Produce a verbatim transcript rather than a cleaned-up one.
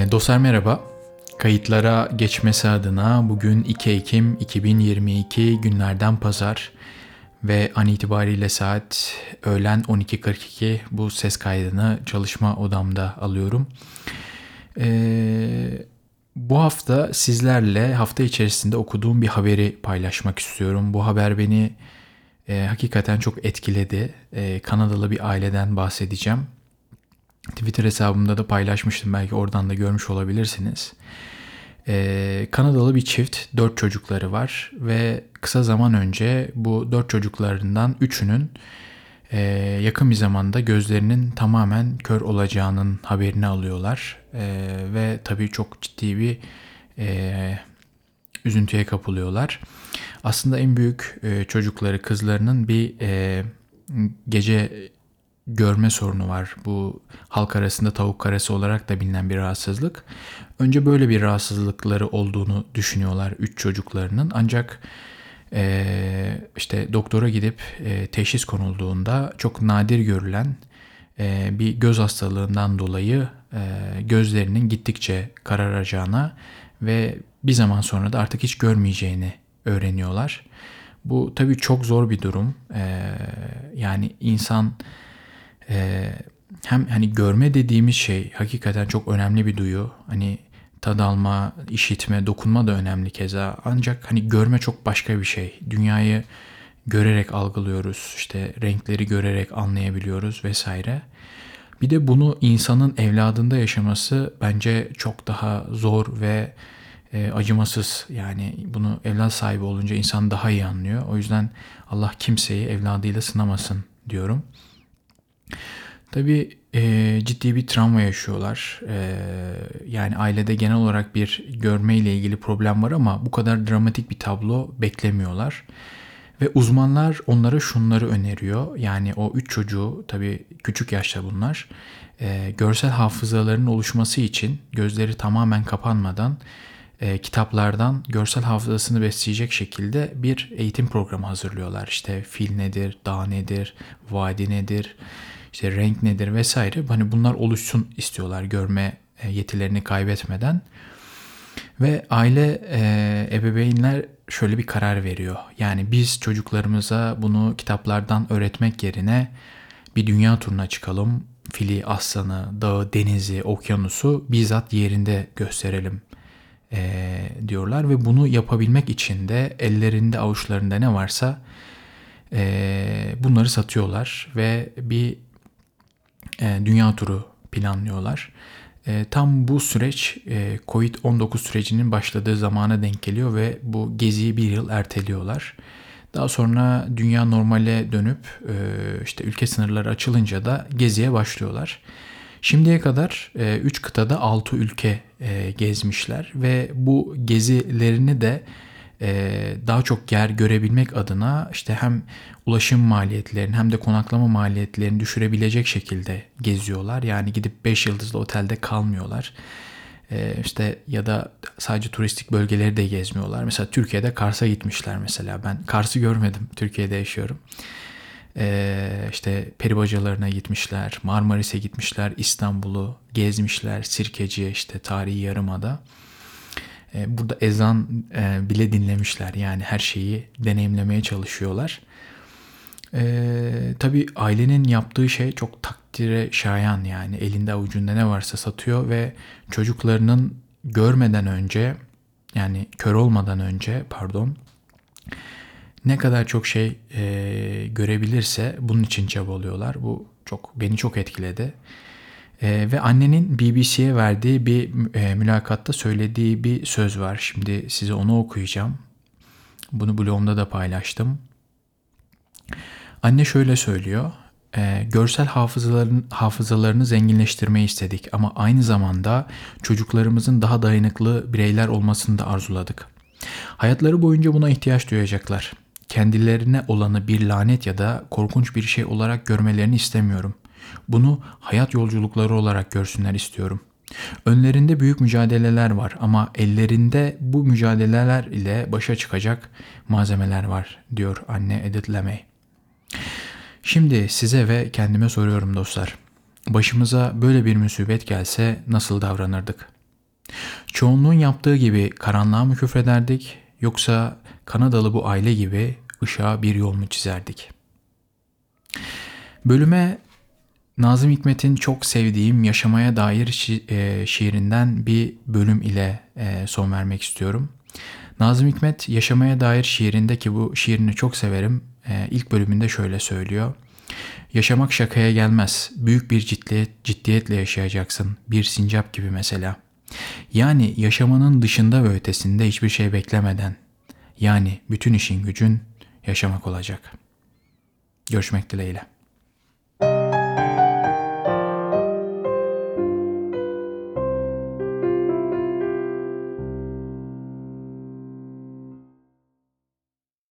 E, dostlar merhaba. Kayıtlara geçmesi adına bugün iki Ekim iki bin yirmi iki günlerden pazar ve an itibariyle saat öğlen on iki kırk iki bu ses kaydını çalışma odamda alıyorum. Ee, bu hafta sizlerle hafta içerisinde okuduğum bir haberi paylaşmak istiyorum. Bu haber beni e, hakikaten çok etkiledi. E, Kanadalı bir aileden bahsedeceğim. Twitter hesabımda da paylaşmıştım. Belki oradan da görmüş olabilirsiniz. Ee, Kanadalı bir çift, dört çocukları var ve kısa zaman önce bu dört çocuklarından üçünün e, yakın bir zamanda gözlerinin tamamen kör olacağının haberini alıyorlar. E, ve tabii çok ciddi bir e, üzüntüye kapılıyorlar. Aslında en büyük e, çocukları, kızlarının bir e, gece görme sorunu var. Bu halk arasında tavuk karası olarak da bilinen bir rahatsızlık. Önce böyle bir rahatsızlıkları olduğunu düşünüyorlar üç çocuklarının. Ancak e, işte doktora gidip e, teşhis konulduğunda çok nadir görülen e, bir göz hastalığından dolayı e, gözlerinin gittikçe kararacağına ve bir zaman sonra da artık hiç görmeyeceğini öğreniyorlar. Bu tabii çok zor bir durum. E, yani insan Ee, hem hani görme dediğimiz şey hakikaten çok önemli bir duyu. Hani tad alma, işitme, dokunma da önemli keza. Ancak hani görme çok başka bir şey. Dünyayı görerek algılıyoruz. İşte renkleri görerek anlayabiliyoruz vesaire. Bir de bunu insanın evladında yaşaması bence çok daha zor ve e, acımasız. Yani bunu evlat sahibi olunca insan daha iyi anlıyor. O yüzden Allah kimseyi evladıyla sınamasın diyorum. Tabii e, ciddi bir travma yaşıyorlar. E, yani ailede genel olarak bir görmeyle ilgili problem var ama bu kadar dramatik bir tablo beklemiyorlar. Ve uzmanlar onlara şunları öneriyor. Yani o üç çocuğu, tabii küçük yaşta bunlar, e, görsel hafızaların oluşması için gözleri tamamen kapanmadan e, kitaplardan görsel hafızasını besleyecek şekilde bir eğitim programı hazırlıyorlar. İşte fil nedir, dağ nedir, vadi nedir, İşte renk nedir vesaire. Hani bunlar oluşsun istiyorlar görme yetilerini kaybetmeden. Ve aile e, ebeveynler şöyle bir karar veriyor. Yani biz çocuklarımıza bunu kitaplardan öğretmek yerine bir dünya turuna çıkalım. Fili, aslanı, dağı, denizi, okyanusu bizzat yerinde gösterelim e, diyorlar. Ve bunu yapabilmek için de ellerinde avuçlarında ne varsa e, bunları satıyorlar ve bir dünya turu planlıyorlar. E, tam bu süreç e, covid on dokuz sürecinin başladığı zamana denk geliyor ve bu geziyi bir yıl erteliyorlar. Daha sonra dünya normale dönüp e, işte ülke sınırları açılınca da geziye başlıyorlar. Şimdiye kadar üç e, kıtada altı ülke e, gezmişler ve bu gezilerini de daha çok yer görebilmek adına işte hem ulaşım maliyetlerini hem de konaklama maliyetlerini düşürebilecek şekilde geziyorlar. Yani gidip beş yıldızlı otelde kalmıyorlar. İşte ya da sadece turistik bölgeleri de gezmiyorlar. Mesela Türkiye'de Kars'a gitmişler mesela. Ben Kars'ı görmedim. Türkiye'de yaşıyorum. İşte peri bacalarına gitmişler. Marmaris'e gitmişler. İstanbul'u gezmişler. Sirkeci, işte tarihi yarımada. Burada ezan bile dinlemişler. Yani her şeyi deneyimlemeye çalışıyorlar. Ee, tabii ailenin yaptığı şey çok takdire şayan yani. Elinde avucunda ne varsa satıyor ve çocuklarının görmeden önce yani kör olmadan önce pardon ne kadar çok şey e, görebilirse bunun için çabalıyorlar. Bu çok beni çok etkiledi. Ee, ve annenin B B C'ye verdiği bir e, mülakatta söylediği bir söz var. Şimdi size onu okuyacağım. Bunu blogumda da paylaştım. Anne şöyle söylüyor. E, görsel hafızaların, hafızalarını zenginleştirmeyi istedik ama aynı zamanda çocuklarımızın daha dayanıklı bireyler olmasını da arzuladık. Hayatları boyunca buna ihtiyaç duyacaklar. Kendilerine olanı bir lanet ya da korkunç bir şey olarak görmelerini istemiyorum. Bunu hayat yolculukları olarak görsünler istiyorum. Önlerinde büyük mücadeleler var ama ellerinde bu mücadeleler ile başa çıkacak malzemeler var diyor anne Edith LeMay. Şimdi size ve kendime soruyorum dostlar. Başımıza böyle bir musibet gelse nasıl davranırdık? Çoğunluğun yaptığı gibi karanlığa mı küfrederdik, yoksa Kanadalı bu aile gibi ışığa bir yol mu çizerdik? Bölüme Nazım Hikmet'in çok sevdiğim Yaşamaya Dair şi- e, şiirinden bir bölüm ile e, son vermek istiyorum. Nazım Hikmet Yaşamaya Dair şiirindeki bu şiirini çok severim. E, ilk bölümünde şöyle söylüyor. Yaşamak şakaya gelmez. Büyük bir ciddiyet, ciddiyetle yaşayacaksın. Bir sincap gibi mesela. Yani yaşamanın dışında ve ötesinde hiçbir şey beklemeden. Yani bütün işin gücün yaşamak olacak. Görüşmek dileğiyle.